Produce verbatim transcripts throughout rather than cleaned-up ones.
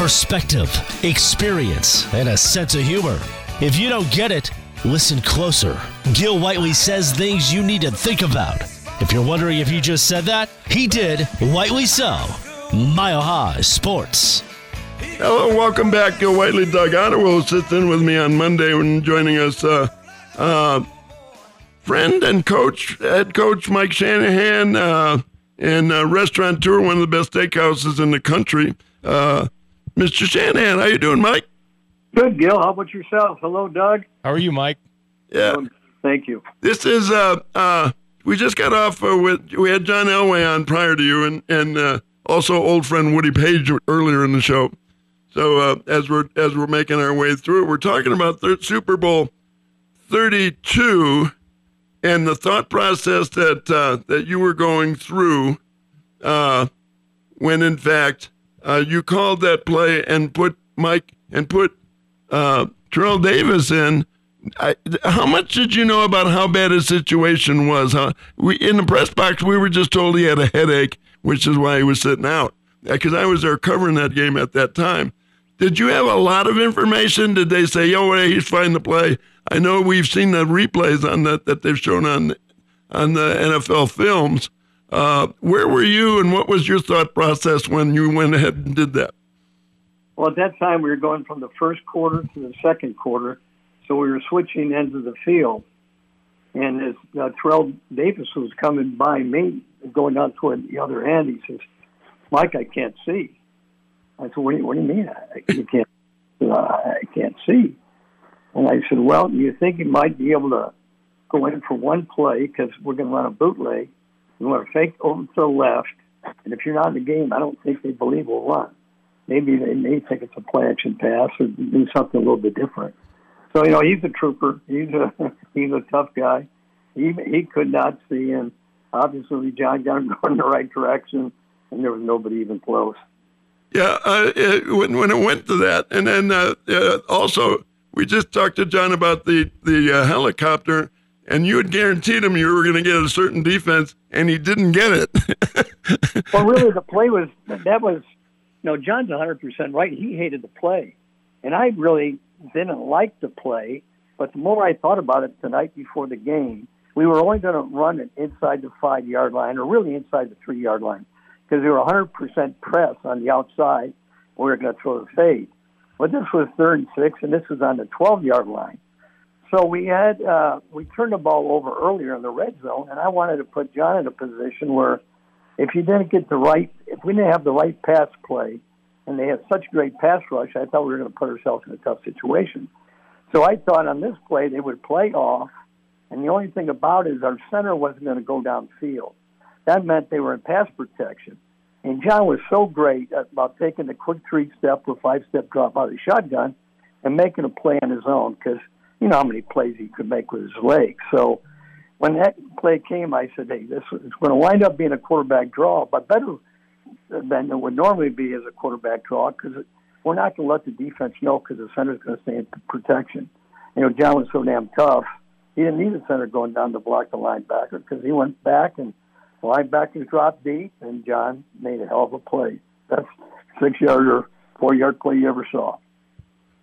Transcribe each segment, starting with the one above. perspective, experience, and a sense of humor. If you don't get it, listen closer. Gil Whiteley says things you need to think about. If you're wondering if you just said that, he did. Whiteley so. Mile High Sports. Hello, welcome back. Gil Whiteley, Doug Ottewill sits in with me on Monday when joining us. Uh, uh, friend and coach, head coach Mike Shanahan, uh, and uh, restaurateur, one of the best steakhouses in the country. Uh, Mister Shanahan, how you doing, Mike? Good, Gil. How about yourself? Hello, Doug. How are you, Mike? Yeah. Um, thank you. This is, uh, uh, we just got off uh, with, we had John Elway on prior to you, and, and uh, also old friend Woody Paige earlier in the show. So uh, as we're as we're making our way through it, we're talking about thir- Super Bowl thirty-two and the thought process that uh, that you were going through uh, when, in fact, uh, you called that play and put Mike and put uh, Terrell Davis in. I, how much did you know about how bad his situation was? Huh? We in the press box, we were just told he had a headache, which is why he was sitting out. Because I was there covering that game at that time. Did you have a lot of information? Did they say, "Yo, he's fine to play"? I know we've seen the replays on that that they've shown on on the N F L films. Uh, where were you, and what was your thought process when you went ahead and did that? Well, at that time, we were going from the first quarter to the second quarter, so we were switching ends of the field. And as uh, Terrell Davis was coming by me, going out toward the other end, he says, "Mike, I can't see." I said, what do you, what do you mean? I, you can't, uh, I can't see. And I said, well, do you think you might be able to go in for one play because we're going to run a bootleg. We want to fake over to the left. And if you're not in the game, I don't think they believe we'll run. Maybe they may think it's a play-action pass or do something a little bit different. So, you know, he's a trooper. He's a he's a tough guy. He, he could not see. And obviously, John got him going in the right direction. And there was nobody even close. Yeah, uh, it, when when it went to that, and then uh, uh, also we just talked to John about the the uh, helicopter, and you had guaranteed him you were going to get a certain defense, and he didn't get it. Well, really, the play was that was, you know, John's a hundred percent right. He hated the play, and I really didn't like the play. But the more I thought about it the night before the game, we were only going to run it inside the five yard line, or really inside the three yard line. Because we were one hundred percent press on the outside, we were going to throw the fade. But this was third and six, and this was on the twelve-yard line. So we had uh, we turned the ball over earlier in the red zone, and I wanted to put John in a position where if you didn't get the right, if we didn't have the right pass play, and they had such great pass rush, I thought we were going to put ourselves in a tough situation. So I thought on this play they would play off, and the only thing about it is our center wasn't going to go downfield. That meant they were in pass protection. And John was so great about taking the quick three-step or five-step drop out of the shotgun and making a play on his own because you know how many plays he could make with his legs. So when that play came, I said, hey, this is going to wind up being a quarterback draw, but better than it would normally be as a quarterback draw because we're not going to let the defense know because the center's going to stay in protection. You know, John was so damn tough. He didn't need a center going down to block the linebacker because he went back and linebackers dropped deep, and John made a hell of a play. That's six-yard or four-yard play you ever saw.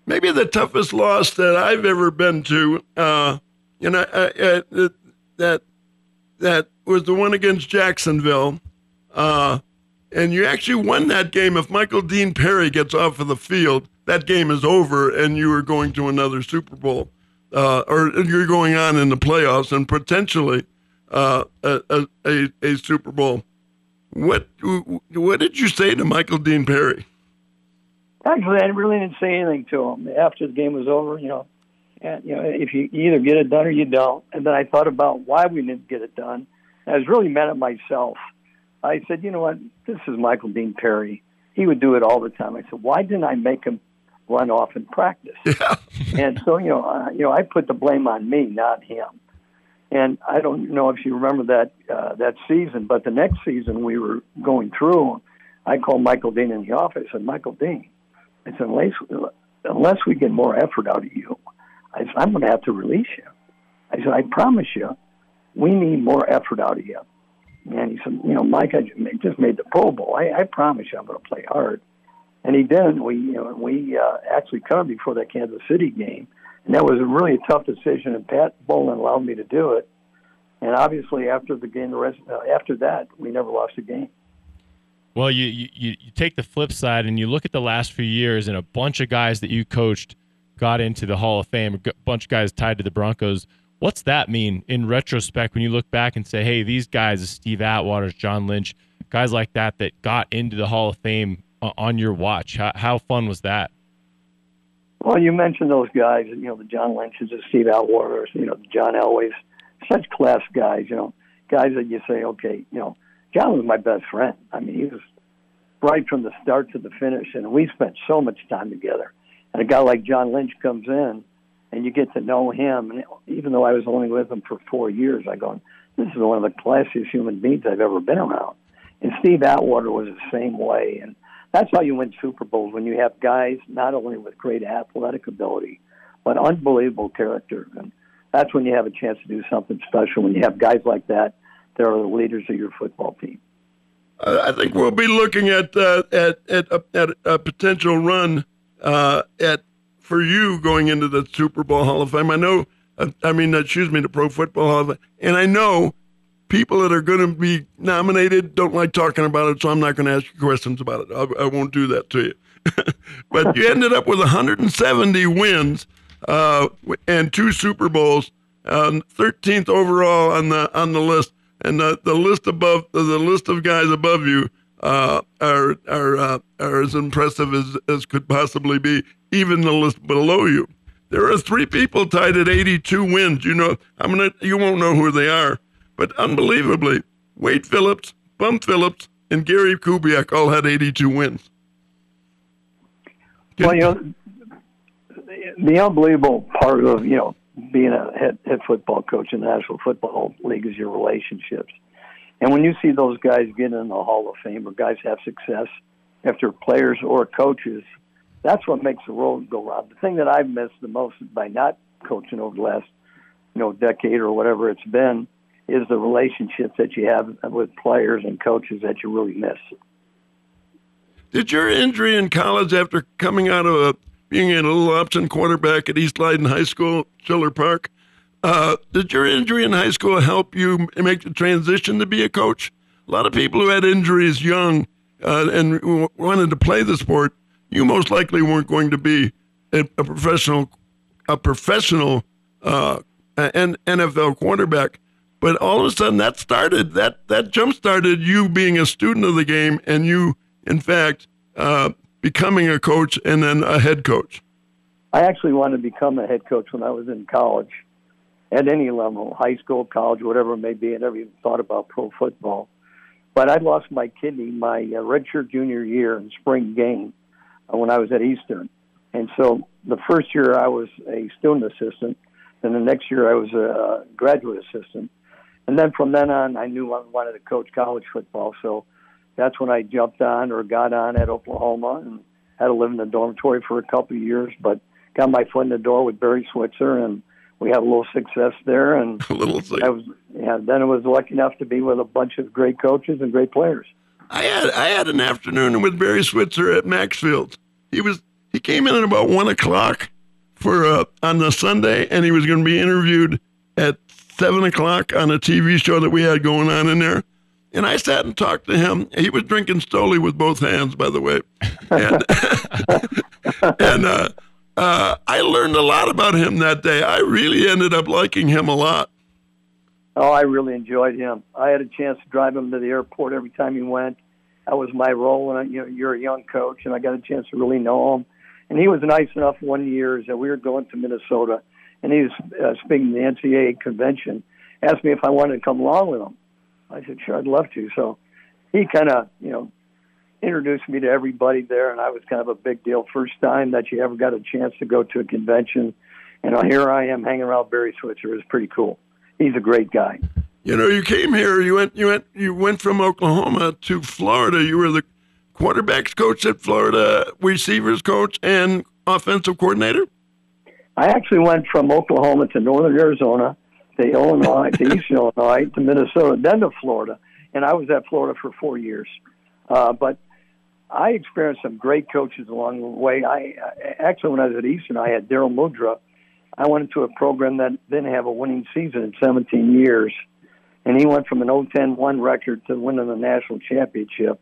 Maybe the toughest loss that I've ever been to, uh, you know, I, I, that that was the one against Jacksonville, uh, and you actually won that game. If Michael Dean Perry gets off of the field, that game is over, and you are going to another Super Bowl, uh, or you're going on in the playoffs, and potentially. Uh, a, a a Super Bowl. What what did you say to Michael Dean Perry? Actually, I really didn't say anything to him after the game was over. You know, and you know, if you either get it done or you don't. And then I thought about why we didn't get it done. And I was really mad at myself. I said, you know what? This is Michael Dean Perry. He would do it all the time. I said, why didn't I make him run off and practice? Yeah. And so you know, uh, you know, I put the blame on me, not him. And I don't know if you remember that uh, that season, but the next season we were going through, I called Michael Dean in the office. I said, Michael Dean, I said, unless, unless we get more effort out of you, I said, I'm going to have to release you. I said, I promise you, we need more effort out of you. And he said, you know, Mike, I just made the Pro Bowl. I, I promise you I'm going to play hard. and he didn't. We you know, we uh, actually covered before that Kansas City game, and that was a really tough decision. And Pat Bowlen allowed me to do it. And obviously, after the game, the rest uh, after that, we never lost a game. Well, you, you you take the flip side and you look at the last few years, and a bunch of guys that you coached got into the Hall of Fame. A bunch of guys tied to the Broncos. What's that mean in retrospect when you look back and say, "Hey, these guys, Steve Atwater, John Lynch, guys like that that got into the Hall of Fame on your watch"? How, how fun was that? Well, you mentioned those guys. You know, the John Lynches, the Steve Atwaters, you know, the John Elways. Such class guys, you know, guys that you say, okay, you know, John was my best friend. I mean, he was right from the start to the finish, and we spent so much time together. And a guy like John Lynch comes in, and you get to know him. And even though I was only with him for four years, I go, this is one of the classiest human beings I've ever been around. And Steve Atwater was the same way. And that's how you win Super Bowls, when you have guys not only with great athletic ability, but unbelievable character. And that's when you have a chance to do something special, when you have guys like that that are the leaders of your football team. I think we'll be looking at uh, at, at, a, at a potential run uh, at for you going into the Super Bowl Hall of Fame. I know, uh, I mean, excuse me, the Pro Football Hall of Fame. And I know people that are going to be nominated don't like talking about it, so I'm not going to ask you questions about it. I, I won't do that to you. But you ended up with one hundred seventy wins. Uh, and two Super Bowls, um, thirteenth overall on the on the list, and the, the list above the list of guys above you uh, are are uh, are as impressive as, as could possibly be. Even the list below you, there are three people tied at eighty-two wins. You know, I'm gonna you won't know who they are, but unbelievably, Wade Phillips, Bump Phillips, and Gary Kubiak all had eighty-two wins. Well, you know, the unbelievable part of, you know, being a head, head football coach in the National Football League is your relationships. And when you see those guys get in the Hall of Fame, or guys have success after players or coaches, that's what makes the world go round. The thing that I've missed the most by not coaching over the last, you know, decade or whatever it's been, is the relationships that you have with players and coaches that you really miss. Did your injury in college after coming out of a being a little option quarterback at East Leiden High School, Schiller Park, uh, did your injury in high school help you make the transition to be a coach? A lot of people who had injuries young uh, and w- wanted to play the sport, you most likely weren't going to be a, a professional, a professional uh, an N F L quarterback. But all of a sudden, that started that that jump started you being a student of the game, and you, in fact, Uh, becoming a coach and then a head coach. I actually wanted to become a head coach when I was in college, at any level, high school, college, whatever it may be. I never even thought about pro football. But I lost my kidney my uh, redshirt junior year in spring game uh, when I was at Eastern. And so the first year I was a student assistant, and the next year I was a graduate assistant. And then from then on, I knew I wanted to coach college football, so that's when I jumped on or got on at Oklahoma and had to live in the dormitory for a couple of years, but got my foot in the door with Barry Switzer, and we had a little success there. And a little thing. I was, yeah, then I was lucky enough to be with a bunch of great coaches and great players. I had I had an afternoon with Barry Switzer at Maxfield. He was he came in at about one o'clock for uh, on the Sunday, and he was going to be interviewed at seven o'clock on a T V show that we had going on in there. And I sat and talked to him. He was drinking Stoli with both hands, by the way. And, and uh, uh, I learned a lot about him that day. I really ended up liking him a lot. Oh, I really enjoyed him. I had a chance to drive him to the airport every time he went. That was my role. And I, you know, you're a young coach, and I got a chance to really know him. And he was nice enough one year that we were going to Minnesota, and he was uh, speaking at the N C double A convention, asked me if I wanted to come along with him. I said, sure, I'd love to. So he kind of, you know, introduced me to everybody there, and I was kind of a big deal. First time that you ever got a chance to go to a convention, and here I am hanging around Barry Switzer. It was pretty cool. He's a great guy. You know, you came here. You went. You went. You went from Oklahoma to Florida. You were the quarterbacks coach at Florida, receivers coach, and offensive coordinator. I actually went from Oklahoma to Northern Arizona, to Illinois, to East Illinois, to Minnesota, then to Florida. And I was at Florida for four years. Uh, but I experienced some great coaches along the way. I actually, when I was at Eastern, I had Daryl Mudra. I went into a program that didn't have a winning season in seventeen years, and he went from an oh ten one record to winning the national championship.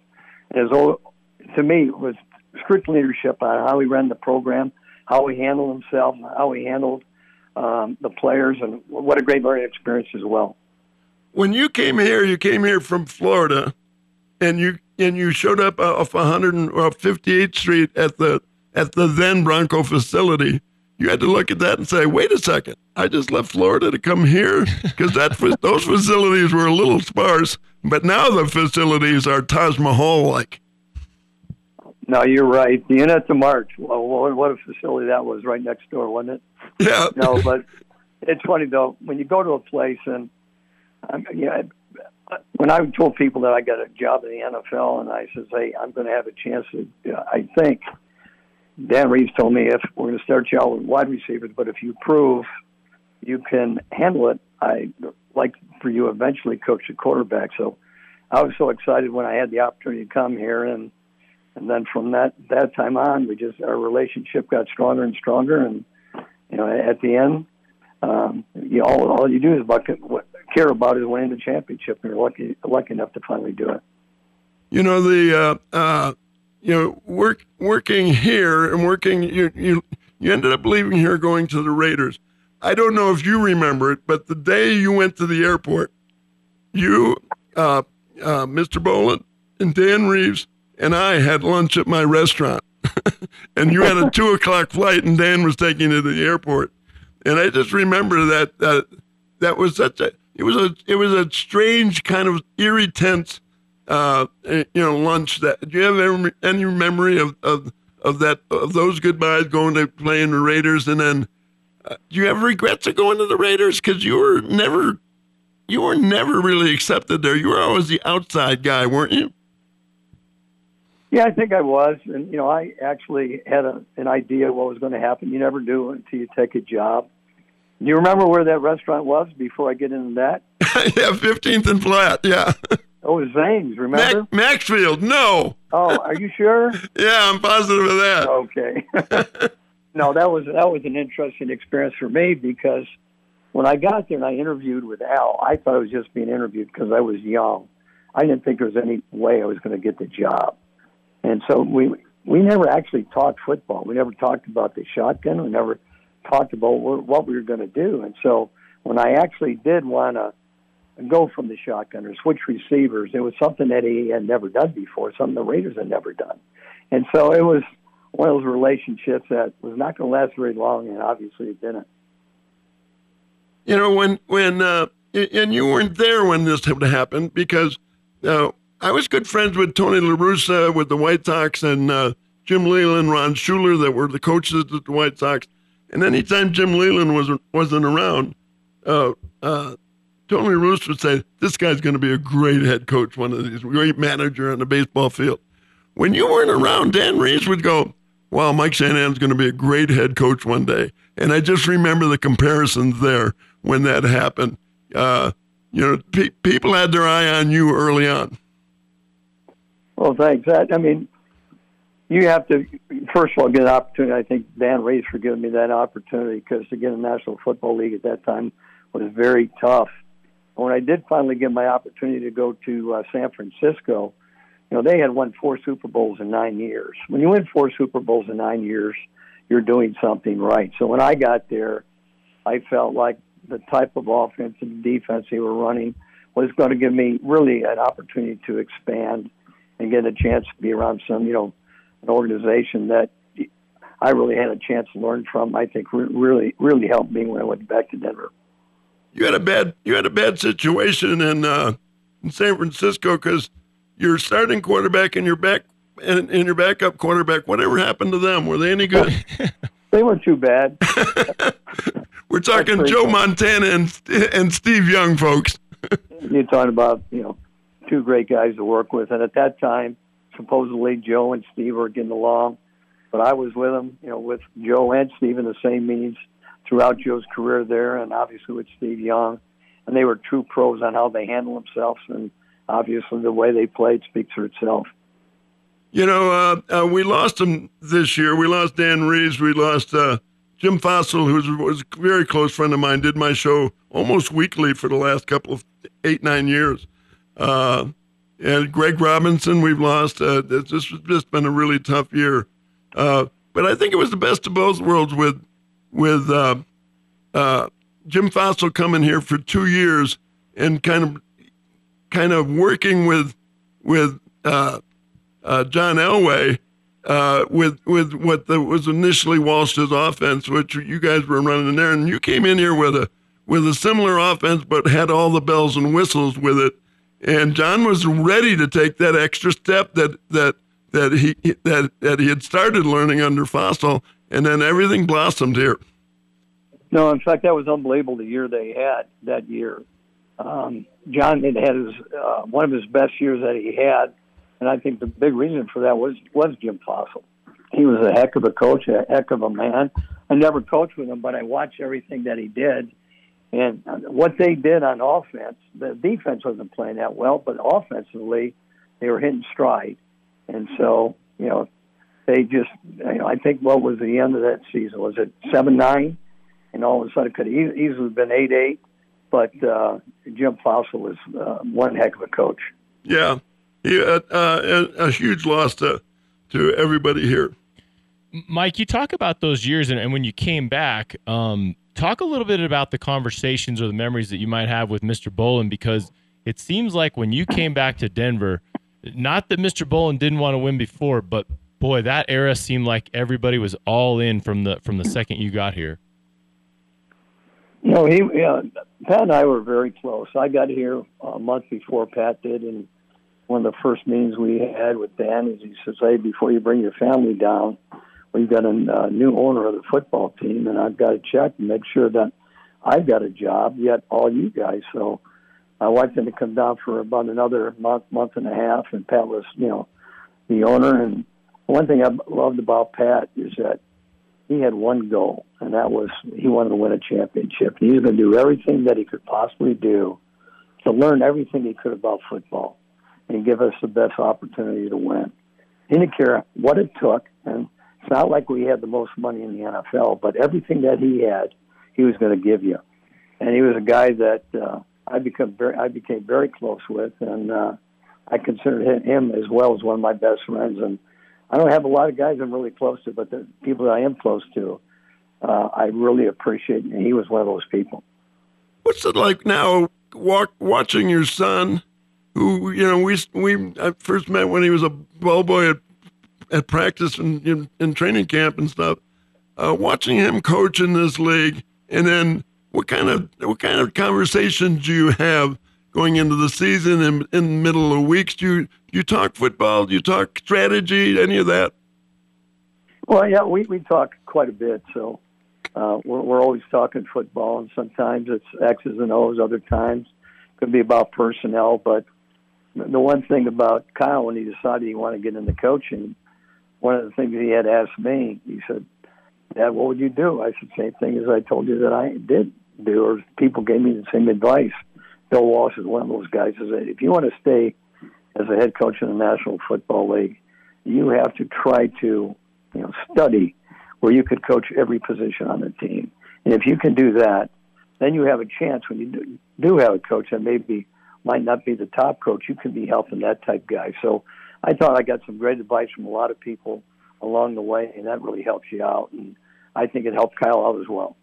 As old, to me, it was strict leadership on how he ran the program, how he handled himself, how he handled um, the players, and what a great learning experience as well. When you came here, you came here from Florida, and you and you showed up off one hundred fifty-eighth Street at the at the then Bronco facility. You had to look at that and say, wait a second, I just left Florida to come here? Because those facilities were a little sparse, but now the facilities are Taj Mahal-like. No, you're right. The Inn at the March, well, what a facility that was right next door, wasn't it? Yeah. No, but it's funny, though, when you go to a place, and I'm, you know, when I told people that I got a job in the N F L, and I says, hey, I'm going to have a chance to, you know, I think, Dan Reeves told me, if we're going to start you out with wide receivers, but if you prove you can handle it, I'd like for you eventually coach the quarterback. So I was so excited when I had the opportunity to come here. And and then from that, that time on, we just our relationship got stronger and stronger. And, you know, at the end, um, you all, all you do is about, what care about is winning the championship. And you're lucky, lucky enough to finally do it. You know, the... Uh, uh... You know, work, working here and working, you, you you ended up leaving here going to the Raiders. I don't know if you remember it, but the day you went to the airport, you, uh, uh, Mister Bowlen and Dan Reeves and I had lunch at my restaurant. And you had a two o'clock flight and Dan was taking you to the airport. And I just remember that uh, that was such a, it was a, it was a strange kind of eerie tense Uh, you know, lunch. That do you have any memory of, of of that of those goodbyes going to playing the Raiders? And then, uh, do you have regrets of going to the Raiders? Because you were never, you were never really accepted there. You were always the outside guy, weren't you? Yeah, I think I was, and you know, I actually had a, an idea what was going to happen. You never do until you take a job. Do you remember where that restaurant was? Before I get into that, yeah, fifteenth and Flat, yeah. Oh, it was Zane's, remember? Mac- Maxfield, no. Oh, are you sure? Yeah, I'm positive of that. Okay. No, that was that was an interesting experience for me because when I got there and I interviewed with Al, I thought I was just being interviewed because I was young. I didn't think there was any way I was going to get the job. And so we we never actually talked football. We never talked about the shotgun. We never talked about what we were going to do. And so when I actually did want to go from the shotgun or switch receivers, it was something that he had never done before, something the Raiders had never done. And so it was one of those relationships that was not going to last very long, and obviously it didn't. You know, when, when uh, and you weren't there when this happened because uh, I was good friends with Tony La Russa, with the White Sox, and uh, Jim Leland, Ron Schuler, that were the coaches at the White Sox. And anytime Jim Leland was, wasn't around, uh, uh, Tony Roos would say, this guy's going to be a great head coach, one of these, great manager on the baseball field. When you weren't around, Dan Reeves would go, wow, Mike Shanahan's going to be a great head coach one day. And I just remember the comparisons there when that happened. Uh, you know, pe- people had their eye on you early on. Well, thanks. I, I mean, you have to, first of all, get an opportunity. I think Dan Reeves for giving me that opportunity because to get a National Football League at that time was very tough. When I did finally get my opportunity to go to uh, San Francisco, you know, they had won four Super Bowls in nine years. When you win four Super Bowls in nine years, you're doing something right. So when I got there, I felt like the type of offense and defense they were running was going to give me really an opportunity to expand and get a chance to be around some, you know, an organization that I really had a chance to learn from. I think really, really helped me when I went back to Denver. You had a bad you had a bad situation in uh, in San Francisco because your starting quarterback and your back and, and your backup quarterback. Whatever happened to them? Were they any good? They weren't too bad. We're talking Joe Montana and and Steve Young, folks. You're talking about you know two great guys to work with, and at that time, supposedly Joe and Steve were getting along, but I was with them, you know, with Joe and Steve in the same meetings throughout Joe's career there, and obviously with Steve Young. And they were true pros on how they handle themselves, and obviously the way they played speaks for itself. You know, uh, uh, we lost him this year. We lost Dan Reeves. We lost uh, Jim Fassel, who was a very close friend of mine, did my show almost weekly for the last couple of eight, nine years. Uh, and Greg Robinson, we've lost. Uh, this has just been a really tough year. Uh, but I think it was the best of both worlds with with uh, uh, Jim Fassel coming here for two years and kind of kind of working with with uh, uh, John Elway uh, with with what the, was initially Walsh's offense, which you guys were running there, and you came in here with a with a similar offense, but had all the bells and whistles with it. And John was ready to take that extra step that that that he that that he had started learning under Fassel, and then everything blossomed here. No, in fact, that was unbelievable, the year they had that year. Um, John had had his, uh, one of his best years that he had, and I think the big reason for that was, was Jim Fassel. He was a heck of a coach, a heck of a man. I never coached with him, but I watched everything that he did. And what they did on offense, the defense wasn't playing that well, but offensively, they were hitting stride. And so, you know, they just, you know, I think what was the end of that season? Was it seven nine? And all of a sudden, it could have easily been eight eight. But uh, Jim Fassel was uh, one heck of a coach. Yeah. He, uh, uh, a huge loss to, to everybody here. Mike, you talk about those years, and, and when you came back, um, talk a little bit about the conversations or the memories that you might have with Mister Bowlen, because it seems like when you came back to Denver, not that Mister Bowlen didn't want to win before, but, boy, that era seemed like everybody was all in from the from the second you got here. You know, he, uh, Pat and I were very close. I got here a month before Pat did, and one of the first meetings we had with Dan is he says, hey, before you bring your family down, we've got a uh, new owner of the football team, and I've got to check and make sure that I've got a job, yet all you guys. So I wanted him to come down for about another month, month and a half, and Pat was, you know, the owner. And one thing I loved about Pat is that he had one goal, and that was he wanted to win a championship. He was going to do everything that he could possibly do to learn everything he could about football and give us the best opportunity to win. He didn't care what it took, and it's not like we had the most money in the N F L, but everything that he had, he was going to give you. And he was a guy that uh, I become very, I became very close with, and uh, I considered him as well as one of my best friends. And I don't have a lot of guys I'm really close to, but the people that I am close to, uh, I really appreciate, and he was one of those people. What's it like now, walk, watching your son, who, you know, we we I first met when he was a ballboy at, at practice and in, in training camp and stuff, uh, watching him coach in this league, and then what kind of what kind of conversations do you have going into the season and in, in the middle of weeks? Do you, you talk football? Do you talk strategy? Any of that? Well, yeah, we, we talk quite a bit. So uh, we're, we're always talking football, and sometimes it's X's and O's. Other times it could be about personnel. But the one thing about Kyle, when he decided he wanted to get into coaching, one of the things he had asked me, he said, Dad, what would you do? I said, same thing as I told you that I did do, or people gave me the same advice. Bill Walsh is one of those guys who said, if you want to stay as a head coach in the National Football League, you have to try to, you know, study where you could coach every position on the team. And if you can do that, then you have a chance when you do, do have a coach that maybe might not be the top coach. You can be helping that type guy. So I thought I got some great advice from a lot of people along the way, and that really helps you out. And I think it helped Kyle out as well.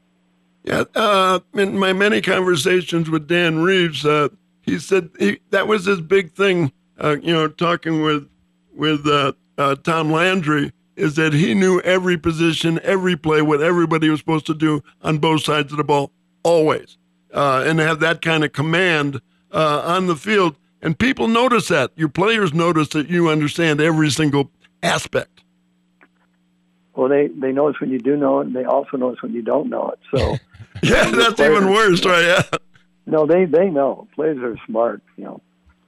Yeah, uh, in my many conversations with Dan Reeves, uh, he said he, that was his big thing, uh, you know, talking with with uh, uh, Tom Landry, is that he knew every position, every play, what everybody was supposed to do on both sides of the ball, always, uh, and have that kind of command uh, on the field. And people notice that. Your players notice that you understand every single aspect. Well, they, they notice when you do know it, and they also notice when you don't know it. So, yeah, that's players, even worse, right? Yeah. No, they, they know. Players are smart. You know,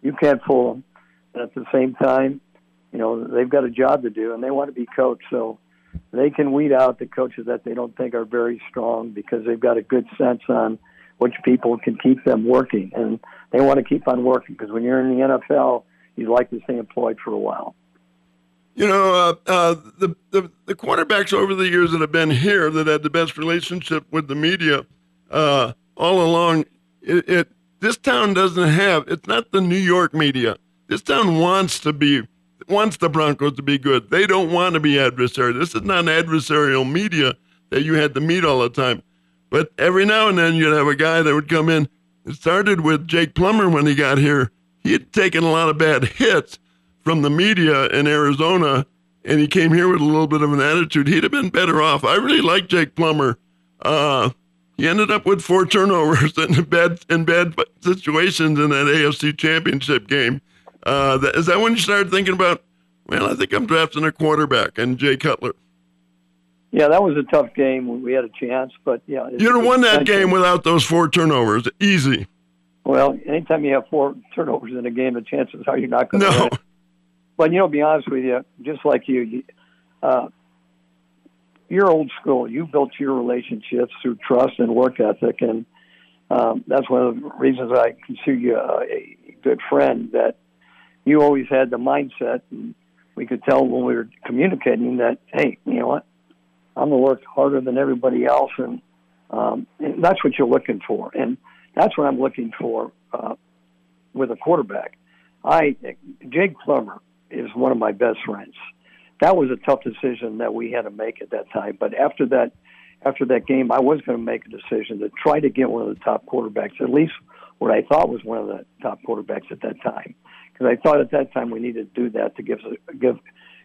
you can't fool them. And at the same time, you know, they've got a job to do, and they want to be coached. So they can weed out the coaches that they don't think are very strong because they've got a good sense on which people can keep them working. And they want to keep on working because when you're in the N F L, you'd like to stay employed for a while. you know, uh, uh, the, the the quarterbacks over the years that have been here that had the best relationship with the media uh, all along, it, it this town doesn't have. It's not the New York media. This town wants to be, wants the Broncos to be good. They don't want to be adversarial. This is not adversarial media that you had to meet all the time. But every now and then you'd have a guy that would come in. It started with Jake Plummer when he got here. He had taken a lot of bad hits from the media in Arizona, and he came here with a little bit of an attitude. He'd have been better off. I really like Jake Plummer. Uh, he ended up with four turnovers in bad in bad situations in that A F C Championship game. Uh, that, is that when you started thinking about, well, I think I'm drafting a quarterback and Jay Cutler? Yeah, that was a tough game when we had a chance, but yeah. You'd have won that game without those four turnovers. Easy. Well, anytime you have four turnovers in a game, the chances are you're not going to win it. But, you know, to be honest with you, just like you, you uh, you're old school. You built your relationships through trust and work ethic, and um, that's one of the reasons I consider you a good friend, that you always had the mindset, and we could tell when we were communicating that, hey, you know what, I'm going to work harder than everybody else, and, um, and that's what you're looking for. And that's what I'm looking for uh, with a quarterback. I Jake Plummer is one of my best friends. That was a tough decision that we had to make at that time. But after that, after that game, I was going to make a decision to try to get one of the top quarterbacks, at least what I thought was one of the top quarterbacks at that time, because I thought at that time we needed to do that to give give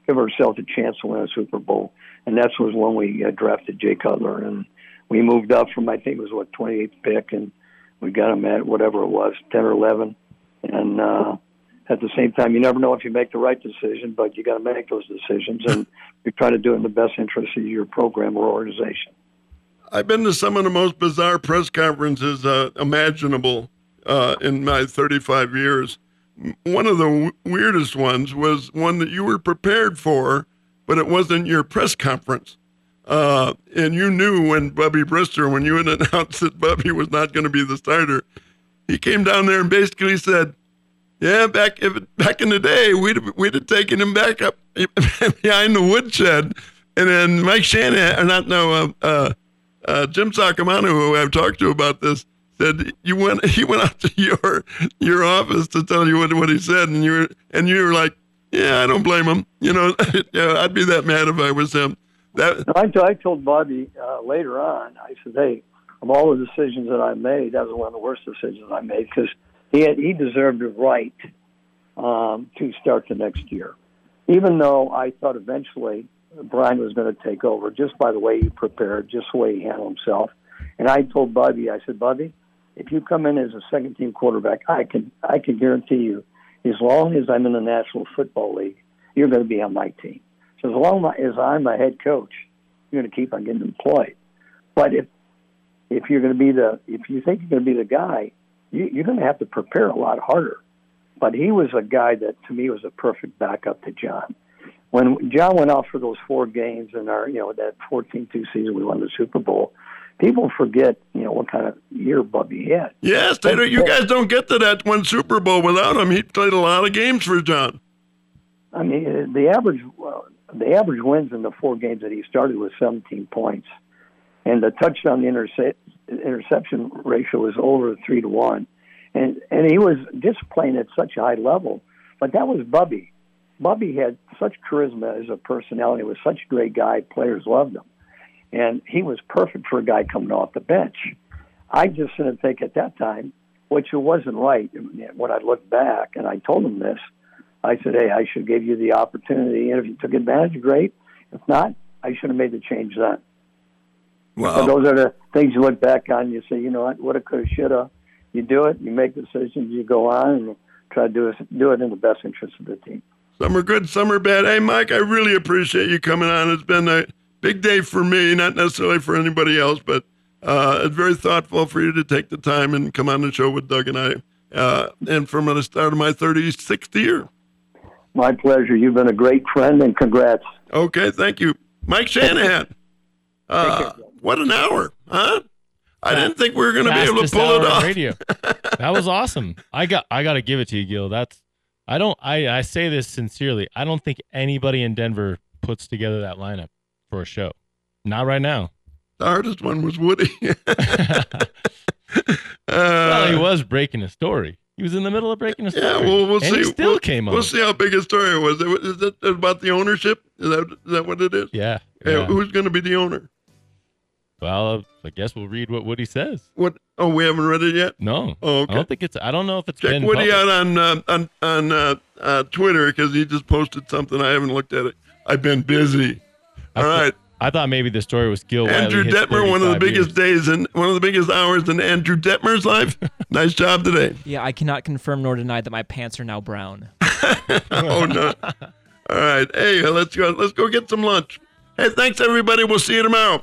give ourselves a chance to win a Super Bowl. And that was when we uh, drafted Jay Cutler, and we moved up from, I think it was, what, twenty-eighth pick, and we got him at whatever it was, ten or eleven, and uh, at the same time, you never know if you make the right decision, but you got to make those decisions, and you try to do it in the best interest of your program or organization. I've been to some of the most bizarre press conferences uh, imaginable uh, in my thirty-five years. One of the w- weirdest ones was one that you were prepared for, but it wasn't your press conference. Uh, and you knew when Bubby Brister, when you had announced that Bubby was not going to be the starter, he came down there and basically said, yeah, back if, back in the day, we'd we'd have taken him back up behind the woodshed, and then Mike Shanahan, or not, no, uh, uh, uh, Jim Sakamano, who I've talked to about this, said you went he went out to your your office to tell you what what he said, and you were and you were like, yeah, I don't blame him, you know, I'd be that mad if I was him. That I, t- I told Bobby uh, later on, I said, hey, of all the decisions that I made, that was one of the worst decisions I made, because He had, he deserved the right um, to start the next year, even though I thought eventually Brian was going to take over, just by the way he prepared, just the way he handled himself. And I told Bubby, I said, Bubby, if you come in as a second-team quarterback, I can I can guarantee you, as long as I'm in the National Football League, you're going to be on my team. So as long as I'm a head coach, you're going to keep on getting employed. But if if you're going to be the if you think you're going to be the guy, you're going to have to prepare a lot harder. But he was a guy that, to me, was a perfect backup to John. When John went out for those four games in our, you know, that fourteen two season, we won the Super Bowl, people forget, you know, what kind of year Bubby had. Yes, they don't, you guys don't get to that one Super Bowl without him. He played a lot of games for John. I mean, the average uh, the average wins in the four games that he started was seventeen points. And the touchdown intercept, interception ratio was over three to one, and and he was just playing at such a high level. But that was Bubby. Bubby had such charisma as a personality, was such a great guy. Players loved him, and he was perfect for a guy coming off the bench. I just didn't think at that time, which it wasn't right. When I look back, and I told him this, I said, "Hey, I should give you the opportunity, and if you took advantage, great. If not, I should have made the change then." Wow. Those are the things you look back on and you say, you know what, woulda, coulda, shoulda. You do it, you make decisions, you go on, and try to do it, do it in the best interest of the team. Some are good, some are bad. Hey, Mike, I really appreciate you coming on. It's been a big day for me, not necessarily for anybody else, but uh, it's very thoughtful for you to take the time and come on the show with Doug and I, uh, and from the start of my thirty-sixth year. My pleasure. You've been a great friend, and congrats. Okay, thank you. Mike Shanahan. Uh, what an hour, huh? I didn't think we were going to be able to pull it off. That was awesome. I got, I got to give it to you, Gil. That's, I don't. I, I say this sincerely. I don't think anybody in Denver puts together that lineup for a show. Not right now. The hardest one was Woody. uh, well, he was breaking a story. He was in the middle of breaking a story. Yeah, well, we'll and see. He still we'll, came on. We'll see how big his story was. Is that about the ownership? Is that is that what it is? Yeah. yeah. Hey, who's going to be the owner? Well, I guess we'll read what Woody says. What? Oh, we haven't read it yet? No. Oh, okay. I don't think it's. I don't know if it's. Check been Woody published. out on uh, on on uh, uh, Twitter because he just posted something. I haven't looked at it. I've been busy. All I right. Th- I thought maybe the story was Gil Whiteley. Andrew Detmer, one of the biggest years. days and one of the biggest hours in Andrew Detmer's life. Nice job today. Yeah, I cannot confirm nor deny that my pants are now brown. Oh no! All right. Hey, let's go. Let's go get some lunch. Hey, thanks everybody. We'll see you tomorrow.